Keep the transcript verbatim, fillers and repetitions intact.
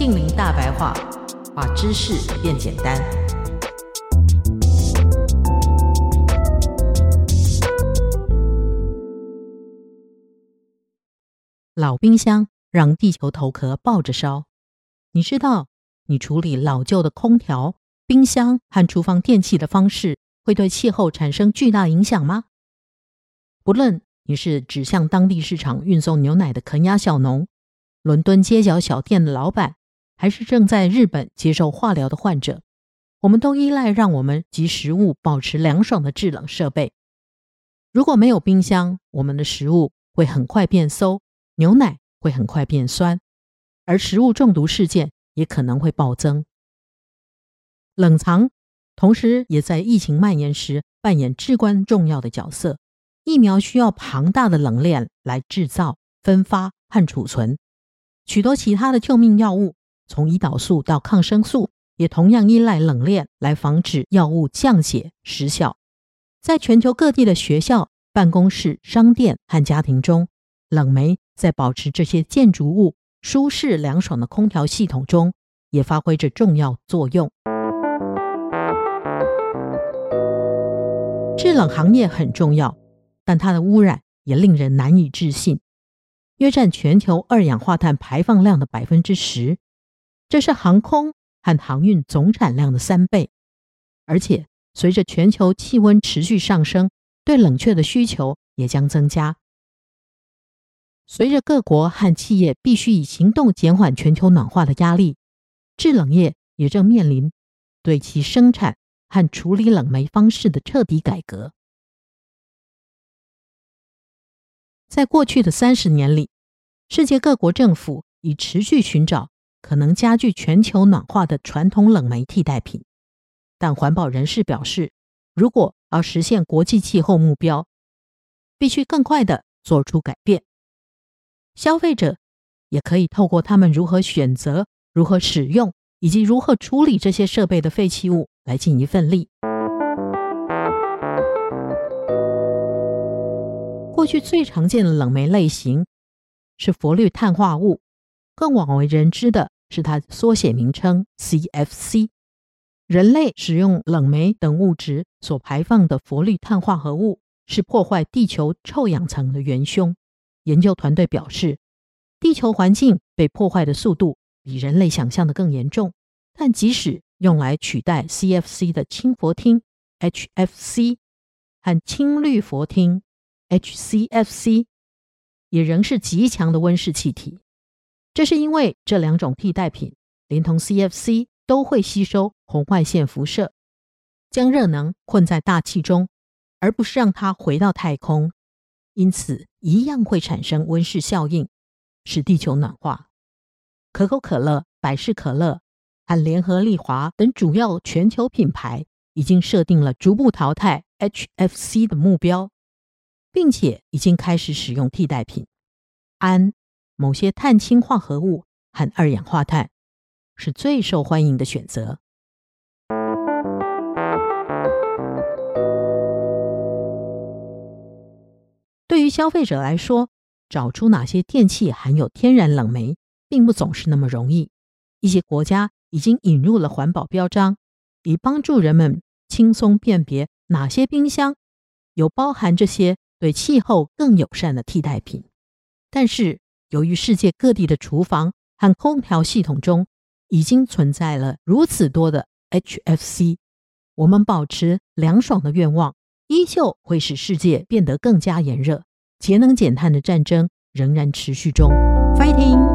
静龄大白话，把知识变简单。老冰箱让地球头壳抱着烧。你知道，你处理老旧的空调、冰箱和厨房电器的方式会对气候产生巨大影响吗？不论你是指向当地市场运送牛奶的肯亚小农，伦敦街角小店的老板，还是正在日本接受化疗的患者，我们都依赖让我们及食物保持凉爽的制冷设备。如果没有冰箱，我们的食物会很快变馊，牛奶会很快变酸，而食物中毒事件也可能会暴增。冷藏同时也在疫情蔓延时扮演至关重要的角色。疫苗需要庞大的冷链来制造、分发和储存。许多其他的救命药物，从胰岛素到抗生素，也同样依赖冷链来防止药物降解失效。在全球各地的学校、办公室、商店和家庭中，冷媒在保持这些建筑物舒适凉爽的空调系统中，也发挥着重要作用。制冷行业很重要，但它的污染也令人难以置信，约占全球二氧化碳排放量的 百分之十， 这是航空和航运总产量的三倍。而且随着全球气温持续上升，对冷却的需求也将增加。随着各国和企业必须以行动减缓全球暖化的压力，制冷业也正面临对其生产和处理冷媒方式的彻底改革。在过去的三十年里，世界各国政府已持续寻找可能加剧全球暖化的传统冷媒替代品。但环保人士表示，如果要实现国际气候目标，必须更快地做出改变。消费者也可以透过他们如何选择、如何使用以及如何处理这些设备的废弃物来尽一份力。过去最常见的冷媒类型是氟氯碳化物，更广为人知的是它缩写名称 C F C。 人类使用冷媒等物质所排放的氟氯碳化合物是破坏地球臭氧层的元凶。研究团队表示，地球环境被破坏的速度比人类想象的更严重，但即使用来取代 C F C 的氢氟烃 H F C 和氢氯氟烃H C F C 也仍是极强的温室气体。这是因为这两种替代品连同 C F C 都会吸收红外线辐射，将热能困在大气中，而不是让它回到太空，因此一样会产生温室效应，使地球暖化。可口可乐、百事可乐和联合利华等主要全球品牌已经设定了逐步淘汰 H F C 的目标，并且已经开始使用替代品。氨、某些碳氢化合物和二氧化碳是最受欢迎的选择。对于消费者来说，找出哪些电器含有天然冷媒并不总是那么容易。一些国家已经引入了环保标章，以帮助人们轻松辨别哪些冰箱有包含这些对气候更友善的替代品。但是由于世界各地的厨房和空调系统中已经存在了如此多的 H F C， 我们保持凉爽的愿望依旧会使世界变得更加炎热。节能减碳的战争仍然持续中。Fighting!